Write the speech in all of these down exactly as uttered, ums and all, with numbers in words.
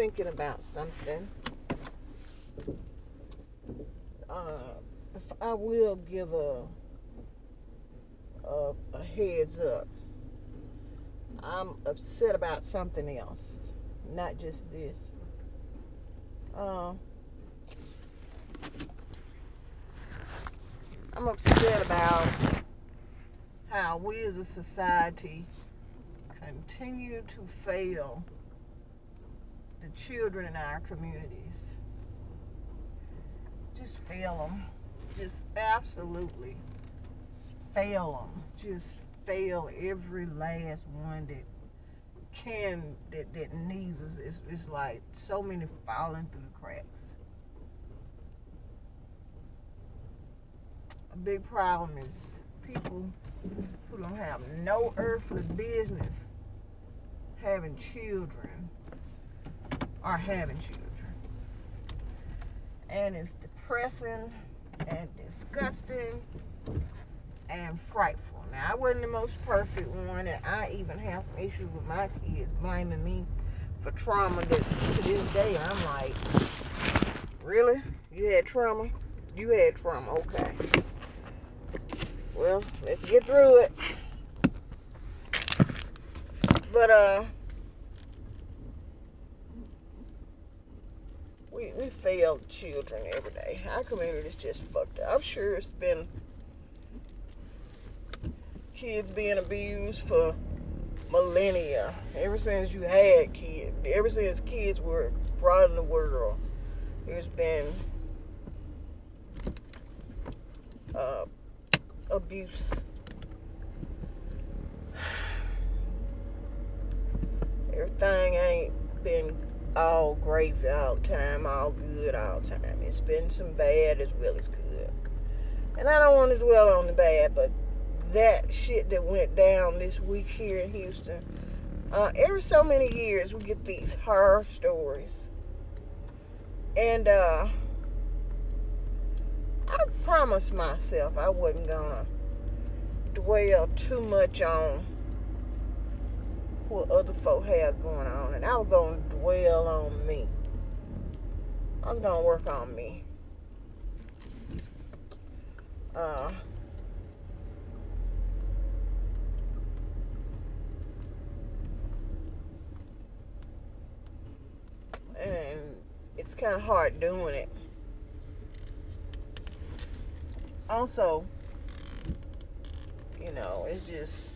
thinking about something. Uh, if I will give a, a, a heads up. I'm upset about something else, not just this. Uh, I'm upset about how we as a society continue to fail the children in our communities. Just fail them. Just absolutely fail them. Just fail every last one that can, that, that needs us. It's, it's like so many falling through the cracks. A big problem is people who don't have no earthly business having children are having children. And it's depressing and disgusting and frightful. Now, I wasn't the most perfect one, and I even have some issues with my kids blaming me for trauma that to this day I'm like, really? You had trauma? You had trauma, okay. Well, let's get through it. But, uh, we, we fail children every day. Our community is just fucked up. I'm sure it's been kids being abused for millennia. Ever since you had kids, ever since kids were brought in the world, there's been uh, abuse. Everything ain't been all gravy all the time, all good all the time. It's been some bad as well as good. And I don't want to dwell on the bad, but that shit that went down this week here in Houston. Uh, every so many years we get these horror stories. And uh, I promised myself I wasn't gonna dwell too much on what other folk have going on. And I was gonna dwell on me. I was gonna work on me. Uh... And it's kind of hard doing it. Also, you know, it's just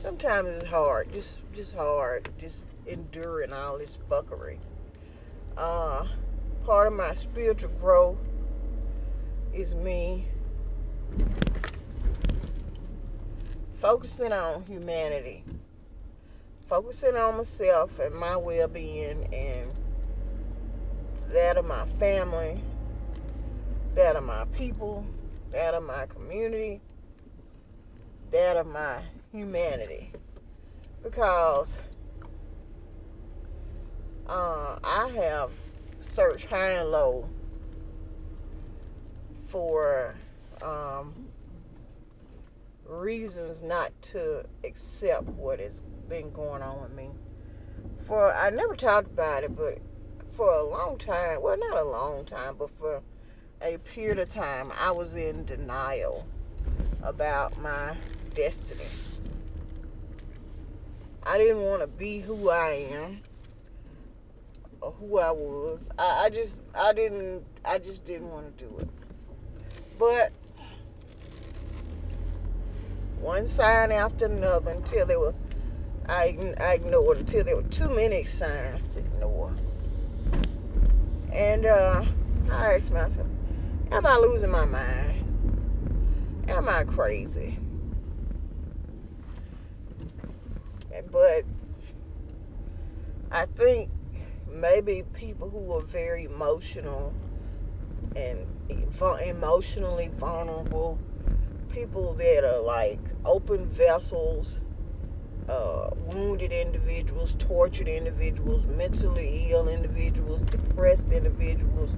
sometimes it's hard, just just hard, just enduring all this fuckery. Uh, part of my spiritual growth is me focusing on humanity. Focusing on myself and my well-being and that of my family, that of my people, that of my community, that of my humanity. Because uh, I have searched high and low for um, reasons not to accept what is been going on with me. For I never talked about it, but for a long time, well, not a long time, but for a period of time, I was in denial about my destiny. I didn't want to be who I am or who I was. I, I just, I didn't, I just didn't want to do it. But one sign after another until they were I, I ignored until there were too many signs to ignore. And uh, I asked myself, am I losing my mind? Am I crazy? But I think maybe people who are very emotional and emotionally vulnerable, people that are like open vessels, Uh, wounded individuals, tortured individuals, mentally ill individuals, depressed individuals,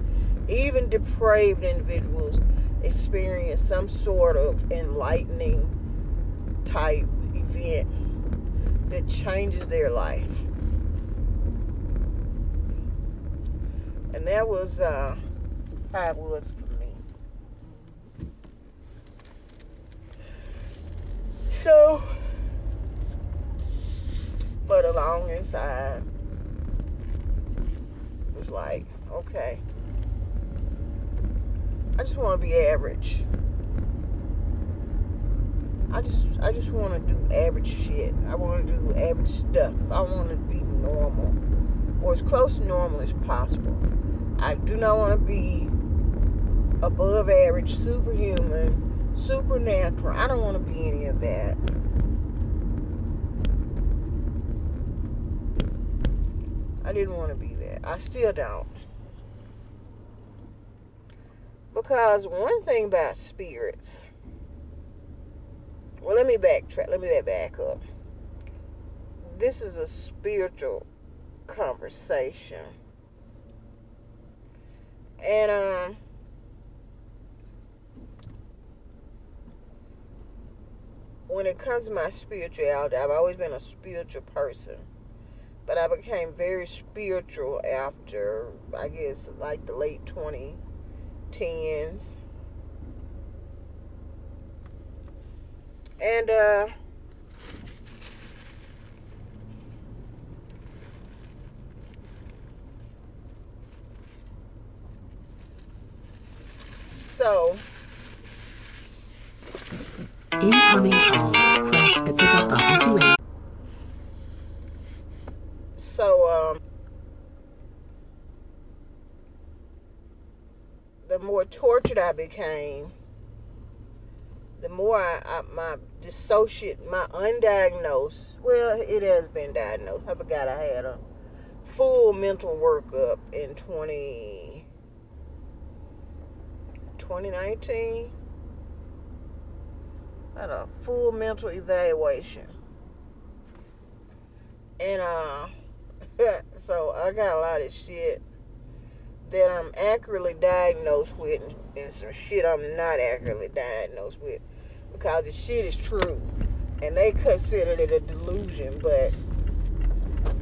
even depraved individuals experience some sort of enlightening type event that changes their life. And that was uh, how it was for me. So, but along inside, it was like, okay, I just want to be average. I just, I just want to do average shit. I want to do average stuff. I want to be normal, or as close to normal as possible. I do not want to be above average, superhuman, supernatural. I don't want to be any of that. I didn't want to be that. I still don't. Because one thing about spirits, well, let me backtrack. Let me back up. This is a spiritual conversation. And, um, when it comes to my spirituality, I've always been a spiritual person. But I became very spiritual after, I guess, like the late twenty tens. And, uh, so, incoming call. Press the pickup button to end. So, um, the more tortured I became, the more I, I, my dissociate, my undiagnosed, well, it has been diagnosed. I forgot I had a full mental workup in twenty nineteen. I had a full mental evaluation. And, uh, so I got a lot of shit that I'm accurately diagnosed with, and, and some shit I'm not accurately diagnosed with, because the shit is true and they consider it a delusion. But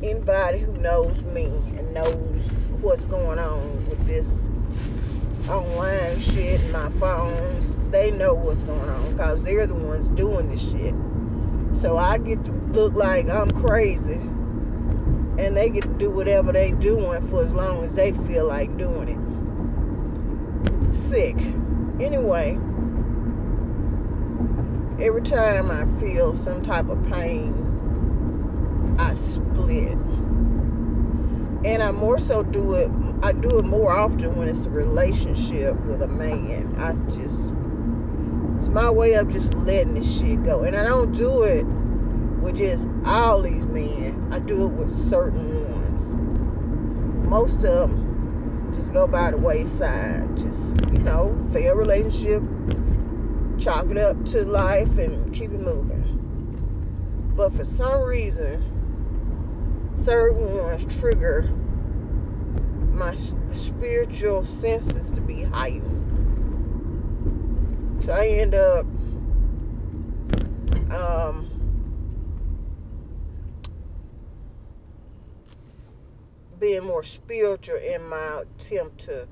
anybody who knows me and knows what's going on with this online shit and my phones, they know what's going on, because they're the ones doing this shit. So I get to look like I'm crazy, and they get to do whatever they doing for as long as they feel like doing it. Sick. Anyway, every time I feel some type of pain, I split. And I more so do it, I do it more often when it's a relationship with a man. I just, it's my way of just letting this shit go. And I don't do it with just all these men. I do it with certain ones. Most of them just go by the wayside. Just, you know, fail relationship, chalk it up to life, and keep it moving. But for some reason, certain ones trigger my spiritual senses to be heightened. So I end up, um, being more spiritual in my attempt to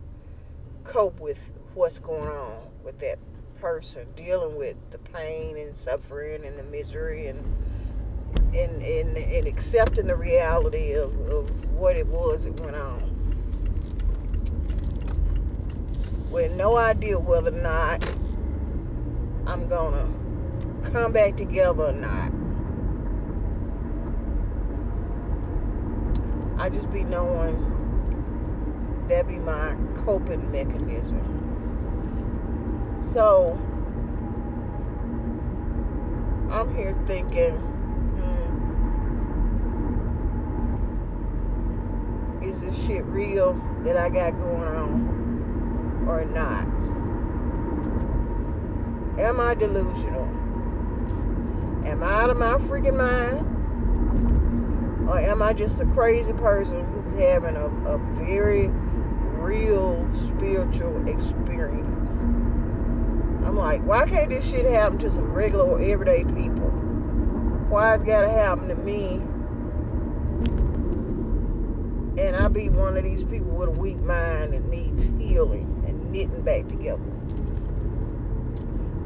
cope with what's going on with that person, dealing with the pain and suffering and the misery, and and, and, and accepting the reality of, of what it was that went on, with no idea whether or not I'm gonna come back together or not. I just be knowing that be my coping mechanism. So I'm here thinking, hmm, is this shit real that I got going on or not? Am I delusional? Am I out of my freaking mind? Or am I just a crazy person who's having a, a very real spiritual experience? I'm like, why can't this shit happen to some regular or everyday people? Why it's gotta happen to me? And I be one of these people with a weak mind that needs healing and knitting back together.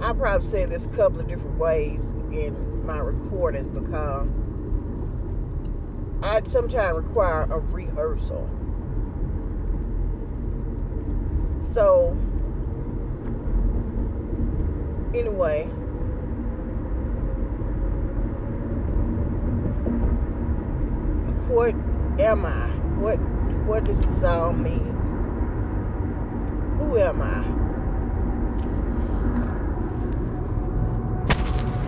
I probably said this a couple of different ways in my recording because I sometimes require a rehearsal. So, anyway, what am I? What what does this all mean? Who am I?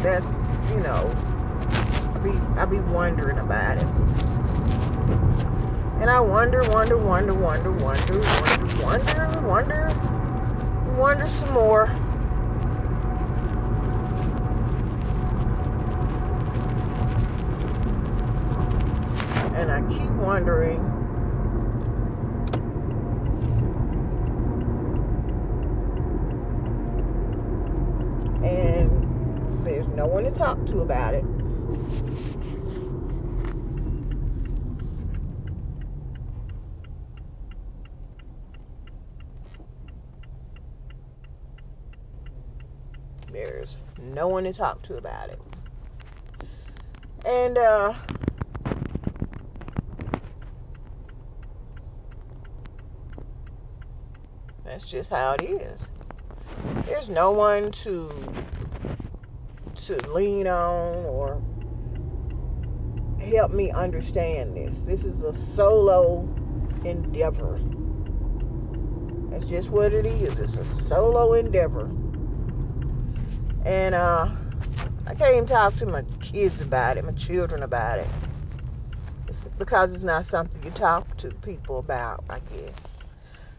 That's, you know, I be, I be wondering about it. And I wonder, wonder, wonder, wonder, wonder, wonder, wonder, wonder, wonder some more. And I keep wondering, and there's no one to talk to about it. There's no one to talk to about it. And uh that's just how it is. There's no one to to lean on or help me understand this. This is a solo endeavor. That's just what it is. It's a solo endeavor. And uh, I can't even talk to my kids about it, my children about it. It's because it's not something you talk to people about, I guess.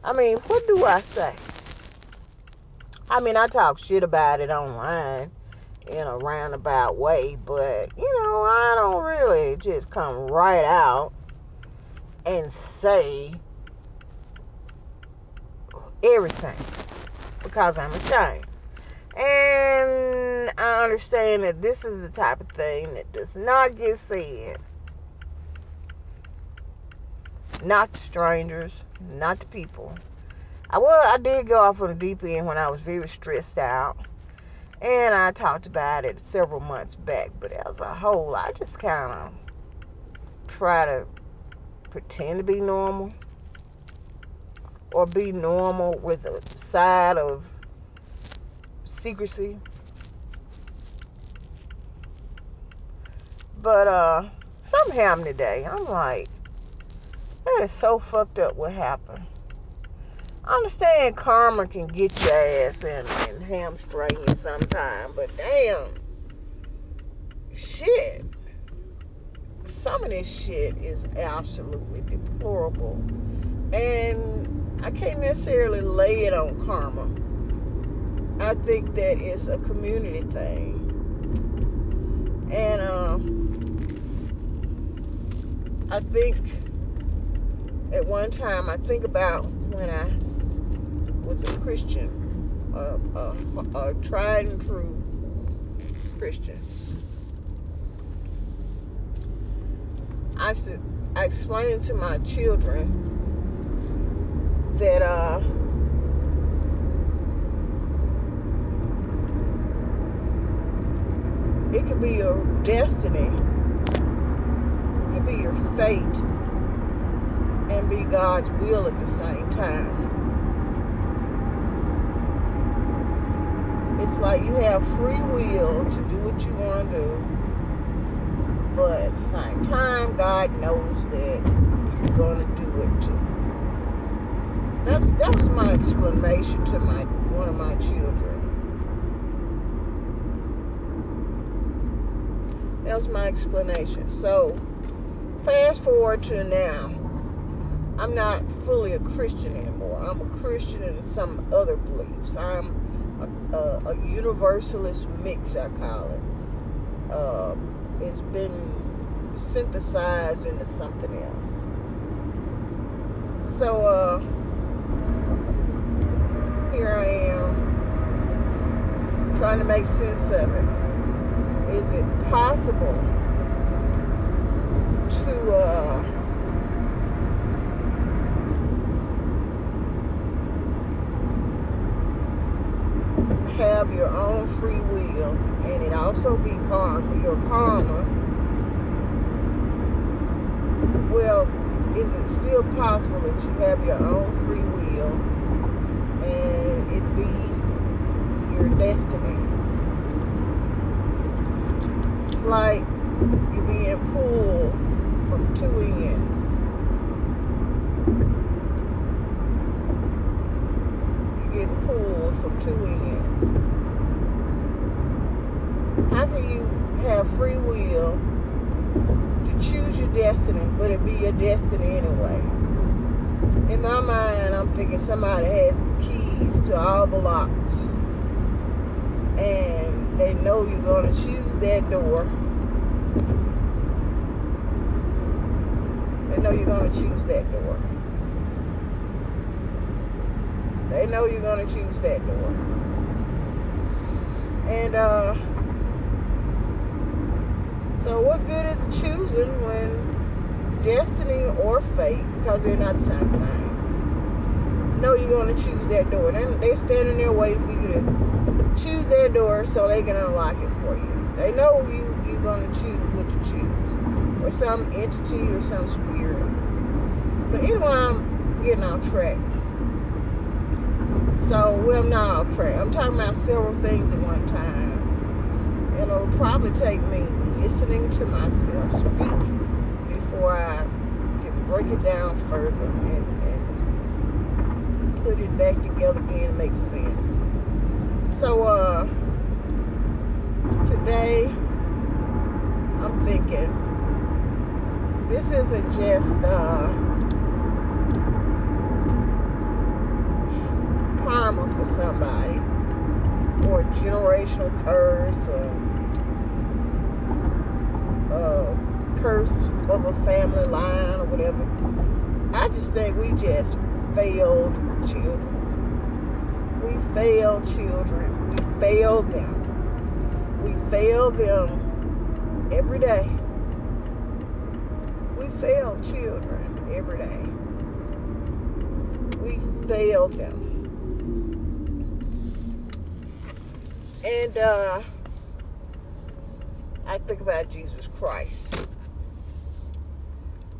I mean, what do I say? I mean, I talk shit about it online in a roundabout way, but, you know, I don't really just come right out and say everything because I'm ashamed. And I understand that this is the type of thing that does not get said. Not to strangers, not to people. I, well, I did go off on the deep end when I was very stressed out. And I talked about it several months back. But as a whole, I just kind of try to pretend to be normal. Or be normal with a side of secrecy. But uh something happened today. I'm like, that is so fucked up what happened. I understand karma can get your ass and, and hamstring you sometime, but damn, shit, some of this shit is absolutely deplorable, and I can't necessarily lay it on karma. I think that it's a community thing. And um, I think at one time, I think about when I was a Christian, a, a, a tried and true Christian. I, I explained to my children that uh, it could be your destiny, it could be your fate, and be God's will at the same time. It's like you have free will to do what you want to do, but at the same time, God knows that you're going to do it too. That's, that was my explanation to my one of my children. That was my explanation. So, fast forward to now. I'm not fully a Christian anymore. I'm a Christian in some other beliefs. I'm a, a, a universalist mix, I call it. Uh, it's been synthesized into something else. So, uh, here I am, trying to make sense of it. Is it possible to uh, have your own free will, and it also be karma. Your karma, well, is it still possible that you have your own free will and it be your destiny? It's like you're being pulled from two ends. Getting pulled from two ends. How can you have free will to choose your destiny, but it be your destiny anyway? In my mind, I'm thinking somebody has keys to all the locks, and they know you're going to choose that door. They know you're going to choose that door. They know you're going to choose that door. And, uh, so what good is choosing when destiny or fate, because they're not the same thing, know you're going to choose that door? They, they're standing there waiting for you to choose that door so they can unlock it for you. They know you, you're going to choose what you choose, or some entity or some spirit. But anyway, I'm getting off track. So, well, I'm not off track. I'm talking about several things at one time. And it'll probably take me listening to myself speak before I can break it down further and, and put it back together again and make sense. So, uh, today, I'm thinking, this isn't just, uh, karma for somebody, or a generational curse, or a curse of a family line, or whatever. I just think we just failed children. We failed children. We failed them. We fail them every day. We fail children every day. We fail them. And uh, I think about Jesus Christ.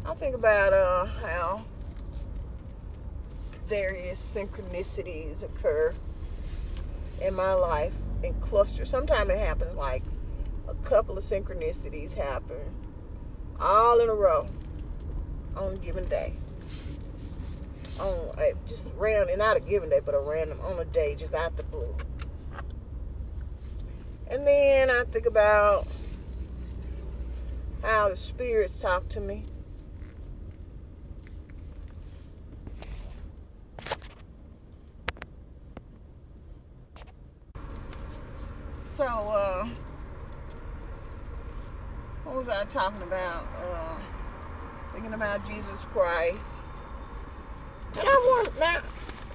I think about uh, how various synchronicities occur in my life in clusters. Sometimes it happens like a couple of synchronicities happen all in a row on a given day. On a, just random, not a given day, but a random, on a day, just out the blue. And then I think about how the spirits talk to me. So, uh, what was I talking about? Uh, thinking about Jesus Christ. And I want, now,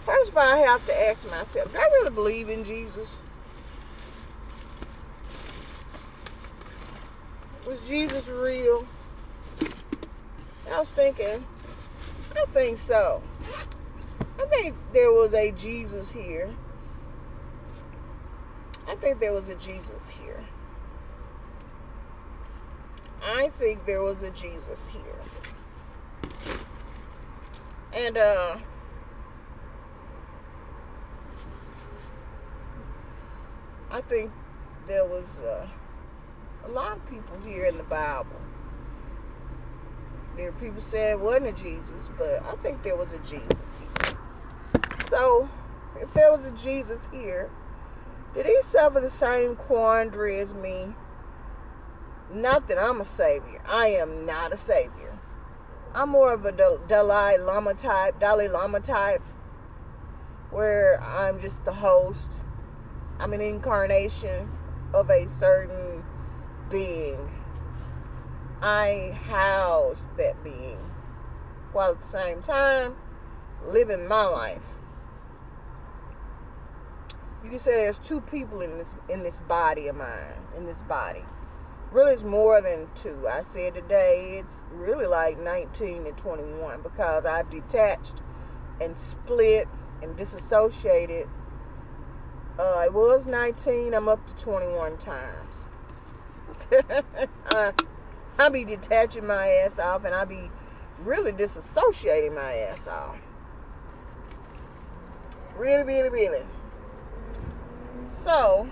first of all, I have to ask myself, do I really believe in Jesus? Was Jesus real? I was thinking, I think so. I think there was a Jesus here. I think there was a Jesus here. I think there was a Jesus here. And, uh, I think there was, uh, a lot of people here in the Bible. There are people saying it wasn't a Jesus, but I think there was a Jesus here. So, if there was a Jesus here, did he suffer the same quandary as me? Not that I'm a savior. I am not a savior. I'm more of a Dalai Lama type, Dalai Lama type, where I'm just the host. I'm an incarnation of a certain being. I house that being while at the same time living my life. You can say there's two people in this in this body of mine, in this body. Really, it's more than two. I said today it's really like nineteen and twenty-one, because I've detached and split and disassociated Uh, it was nineteen. I'm up to twenty-one times. I, I be detaching my ass off, and I be really disassociating my ass off. Really, really, really. So,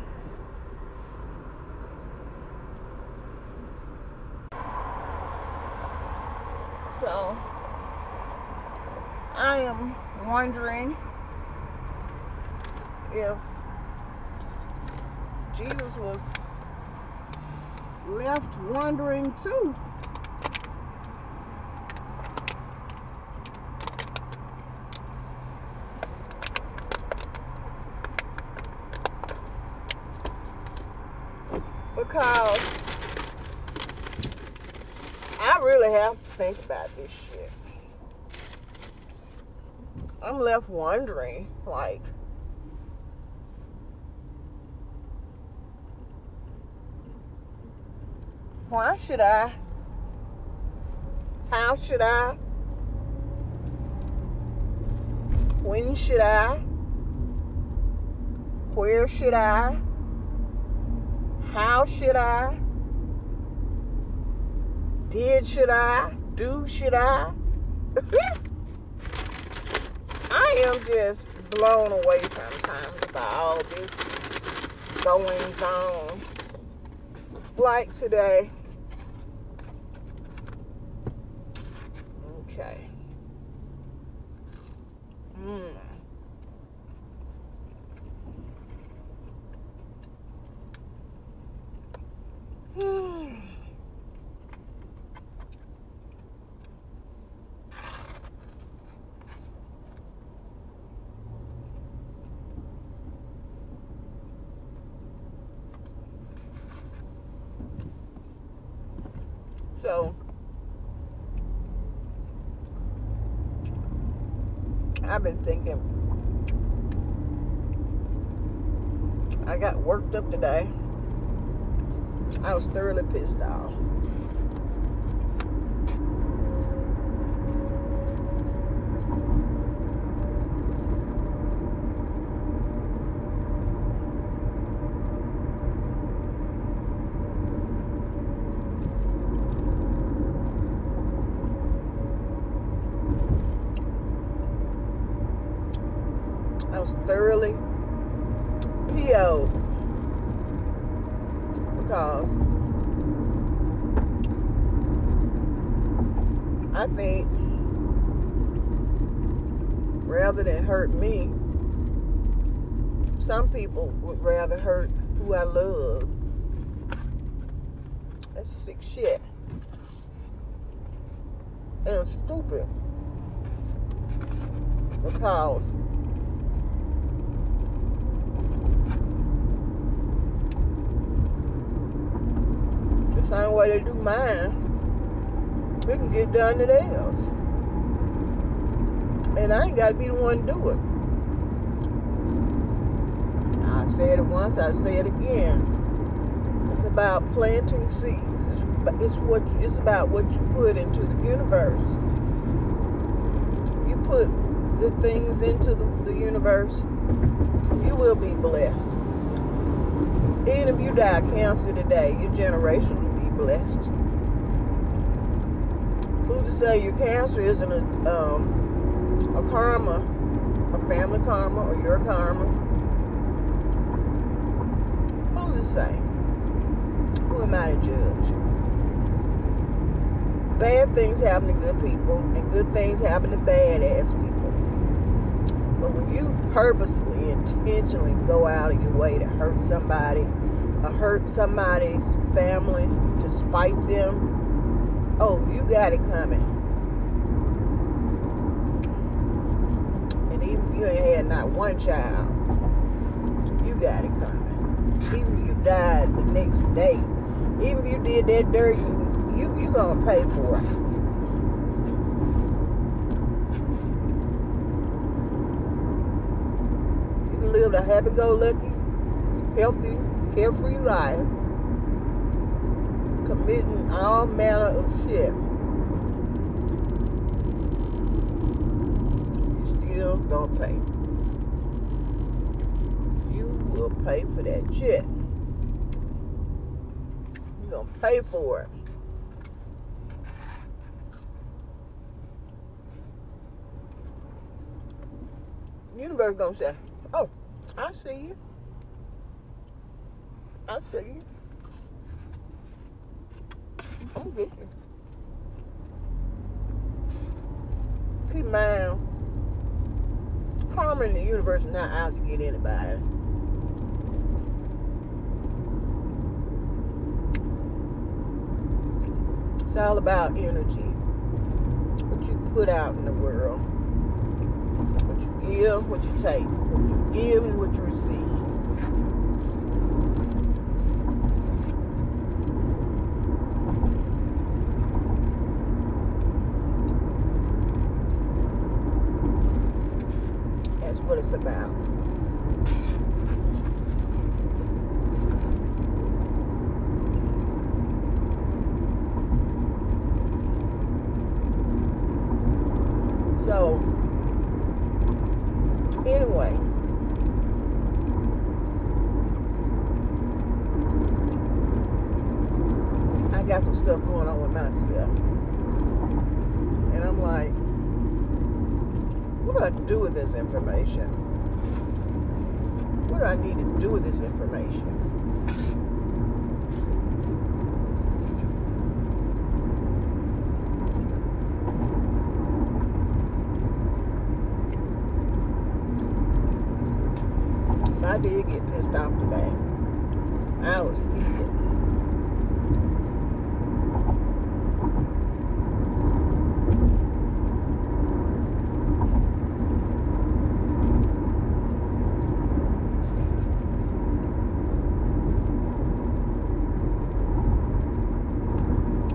so I am wondering if Jesus was left wondering too. Because I really have to think about this shit. I'm left wondering, like, why should I, how should I, when should I, where should I, how should I, did should I, do should I? I am just blown away sometimes by all this goings on. Like today. Okay. Mm. Hmm. So, I've been thinking. I got worked up today. I was thoroughly pissed off. I was thoroughly P O'd. Because I think rather than hurt me, some people would rather hurt who I love. That's sick shit. And stupid. Because same way they do mine, it can get done to theirs. And I ain't got to be the one to do it. I said it once, I say it again. It's about planting seeds. It's, what, it's about what you put into the universe. You put good things into the, the universe, you will be blessed. Even if you die of cancer today, your generation will be blessed. Who to say your cancer isn't a, um, a karma, a family karma, or your karma? Who to say? Who am I to judge? Bad things happen to good people, and good things happen to bad-ass people. But when you purposely, intentionally go out of your way to hurt somebody, or hurt somebody's family, to spite them, oh, you got it coming. And even if you ain't had not one child, you got it coming. Even if you died the next day, even if you did that dirt, you, you, you gonna pay for it. Lived a happy-go-lucky, healthy, carefree life, committing all manner of shit. You still gonna pay. You you'll pay for that shit. You're gonna pay for it. The universe gonna say, oh, I see you. I see you. I'm gonna get you. Keep in mind, karma in the universe is not out to get anybody. It's all about energy. What you put out in the world. What you give, what you take. What you give and what you receive. That's what it's about. So, anyway, I got some stuff going on with myself, and I'm like, what do I do with this information? What do I need to do with this information? I did get pissed off today. I was heated.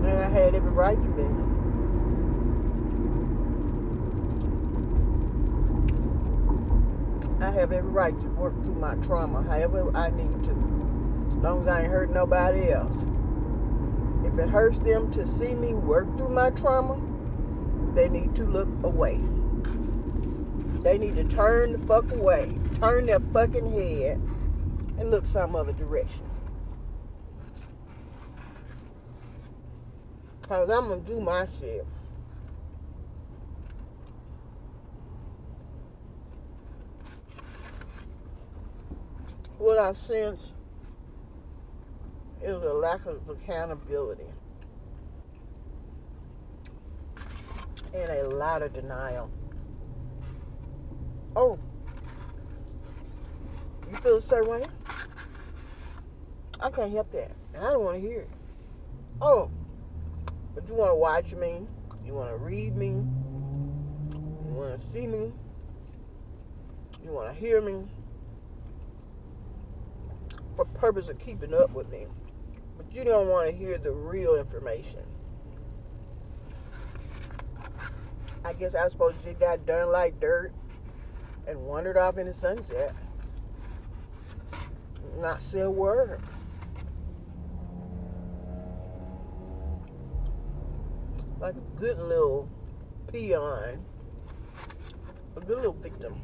And I had every right to be. I have every right to work through my trauma however I need to. As long as I ain't hurt nobody else. If it hurts them to see me work through my trauma, they need to look away. They need to turn the fuck away. Turn their fucking head and look some other direction. Because I'm going to do my shit. What I sense is a lack of accountability and a lot of denial. Oh, you feel a certain way? I can't help that. And I don't want to hear it. Oh, but you want to watch me? You want to read me? You want to see me? You want to hear me? For purpose of keeping up with me, but you don't want to hear the real information. I guess I suppose you got done like dirt and wandered off in the sunset, not say a word. Like a good little peon, a good little victim,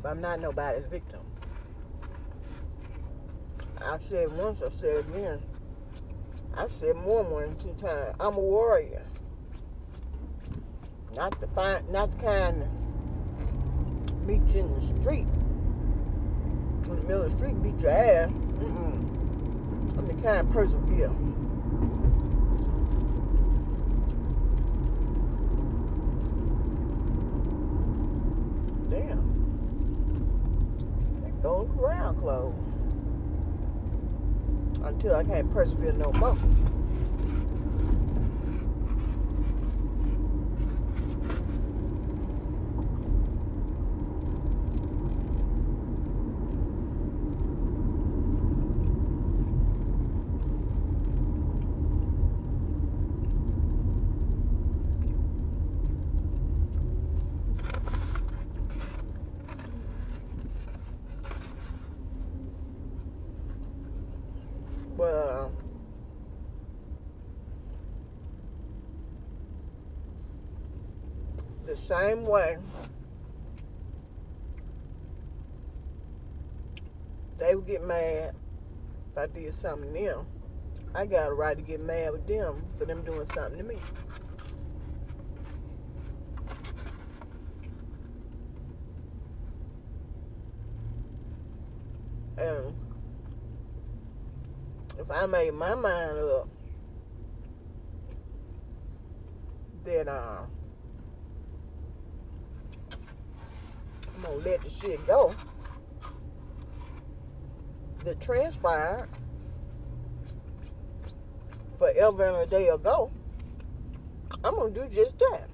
but I'm not nobody's victim. I've said once, I've said again. I've said more than one, two times. I'm a warrior. Not the fine, not the kind that meet you in the street. In the middle of the street, beat your ass. Mm-mm. I'm the kind of persevere. Damn. They're going around clothes. Until I can't persevere no more. Well, the same way They would get mad if I did something to them. I got a right to get mad with them for them doing something to me. And if I made my mind up that uh, I'm gonna let the shit go that transpired forever and a day ago, I'm gonna do just that.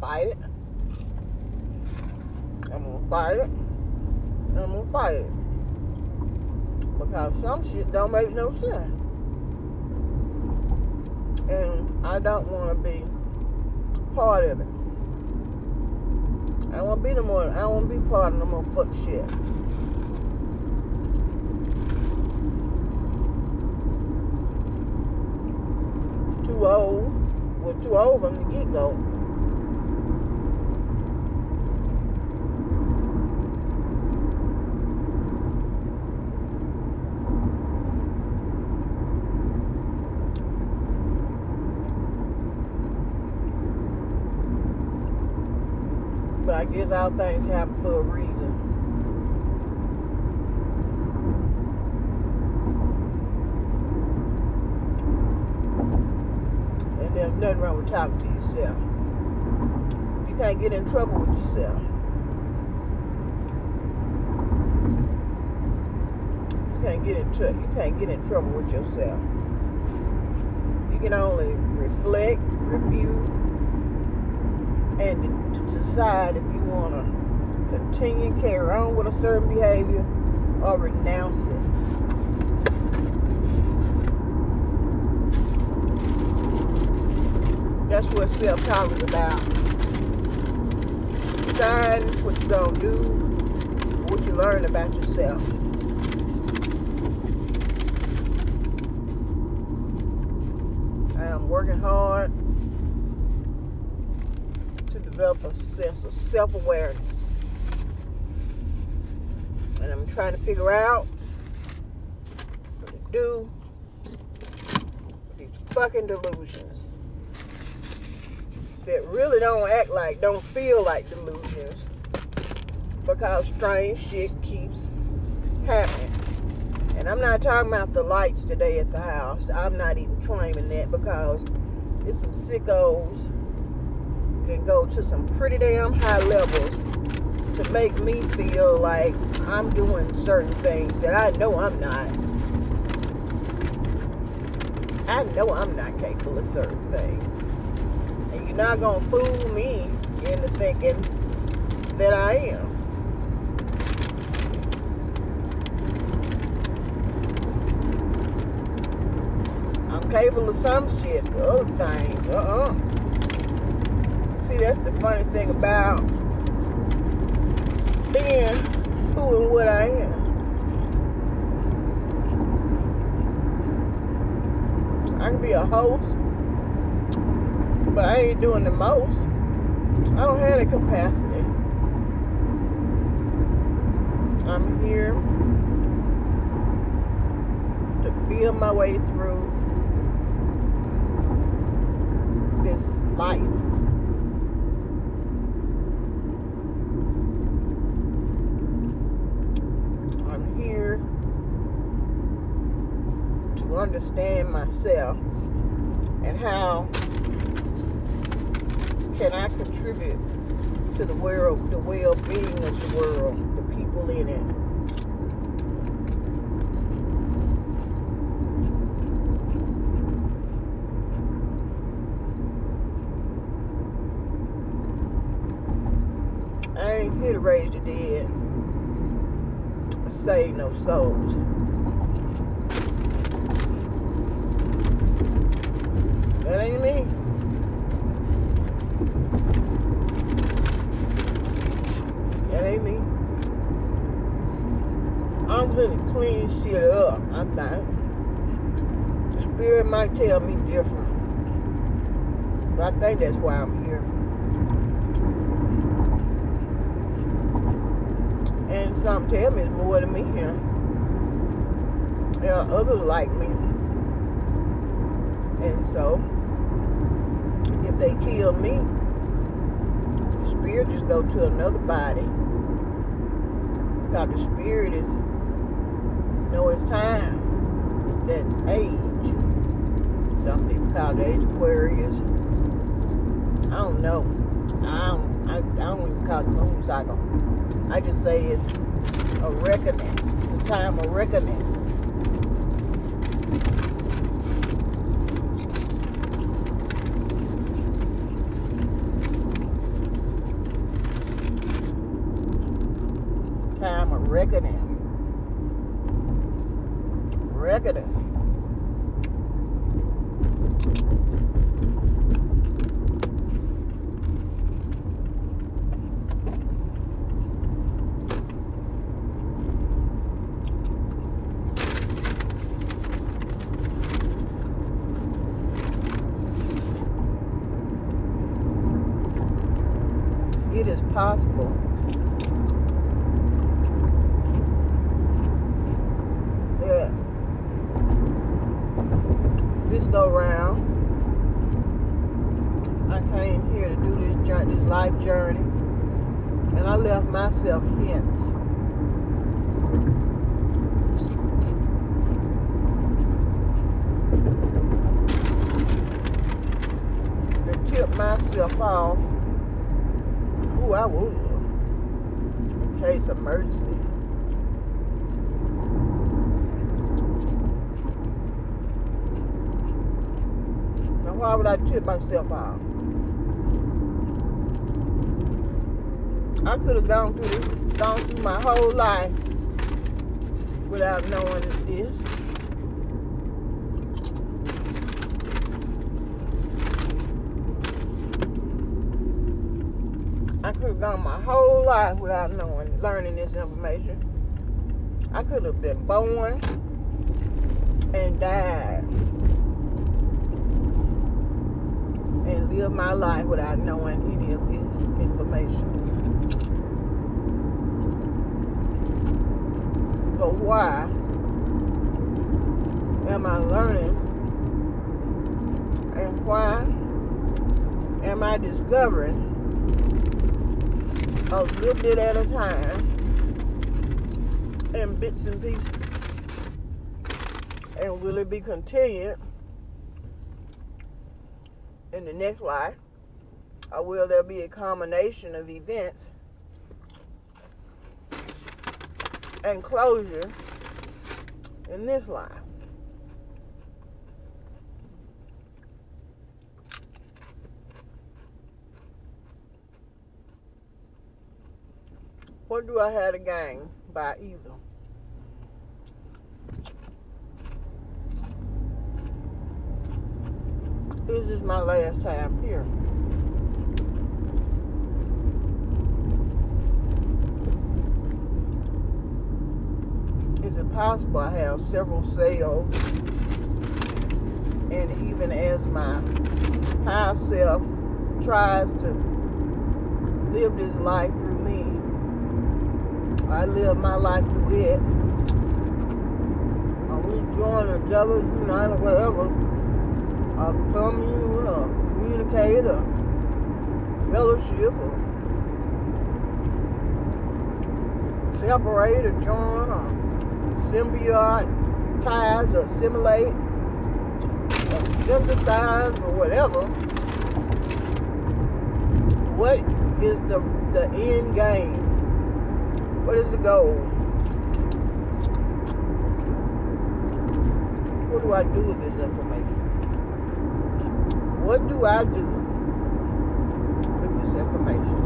Fight it. I'm gonna fight it. I'm gonna fight it. Because some shit don't make no sense. And I don't wanna be part of it. I won't be no more I won't be part of no more fuck shit. Too old. Well, too old from the get go. But I guess all things happen for a reason. And there's nothing wrong with talking to yourself. You can't get in trouble with yourself. You can't get in tr- you can't get in trouble with yourself. You can only reflect, refute, and decide if you want to continue, carry on with a certain behavior, or renounce it. That's what self-talk is about. Deciding what you're going to do, what you learn about yourself. I'm working hard to develop a sense of self-awareness, and I'm trying to figure out what to do with these fucking delusions that really don't act like, don't feel like delusions, because strange shit keeps happening. And I'm not talking about the lights today at the house. I'm not even claiming that, because it's some sickos can go to some pretty damn high levels to make me feel like I'm doing certain things that I know I'm not. I know I'm not capable of certain things. And you're not gonna fool me into thinking that I am. I'm capable of some shit, but other things, uh-uh. See, that's the funny thing about being who and what I am. I can be a host, but I ain't doing the most. I don't have the capacity. I'm here to feel my way through this life. Understand myself and how can I contribute to the world, the well-being of the world, the people in it. I ain't here to raise the dead or save no souls. That ain't me. That ain't me. I'm gonna clean shit up. I'm not. The spirit might tell me different. I think that's why I'm here. And some tell me it's more than me here. There are others like me. And so, if they kill me, the spirit just go to another body. Because the spirit is, you know, it's time. It's that age. Some people call it age Aquarius. I don't know. I don't, I, I don't even call it moon cycle. I just say it's a reckoning. It's a time of reckoning. Time of reckoning. Reckoning. It is possible. Go around. I came here to do this journey, this life journey, and I left myself hints. To tip myself off who I was in case of emergency. Why would I tip myself off? I could have gone through this, gone through my whole life without knowing this. I could have gone my whole life without knowing, learning this information. I could have been born and died. And live my life without knowing any of this information. But why am I learning? And why am I discovering a little bit at a time in bits and pieces? And will it be continued in the next life, or will there be a combination of events and closure in this life? What do I have to gain by either? This is my last time here. Is it possible I have several selves? And even as my higher self tries to live this life through me, I live my life through it. Are we joined together, united, or whatever? Or commune, or communicate, or fellowship, or separate, or join, or symbiotize, or assimilate, or synthesize, or whatever. What is the, the end game? What is the goal? What do I do with this information? What do I do with this information?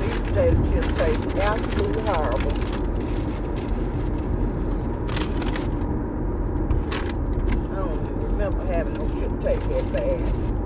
These potato chips taste absolutely horrible. I don't even remember having no chip taste that bad.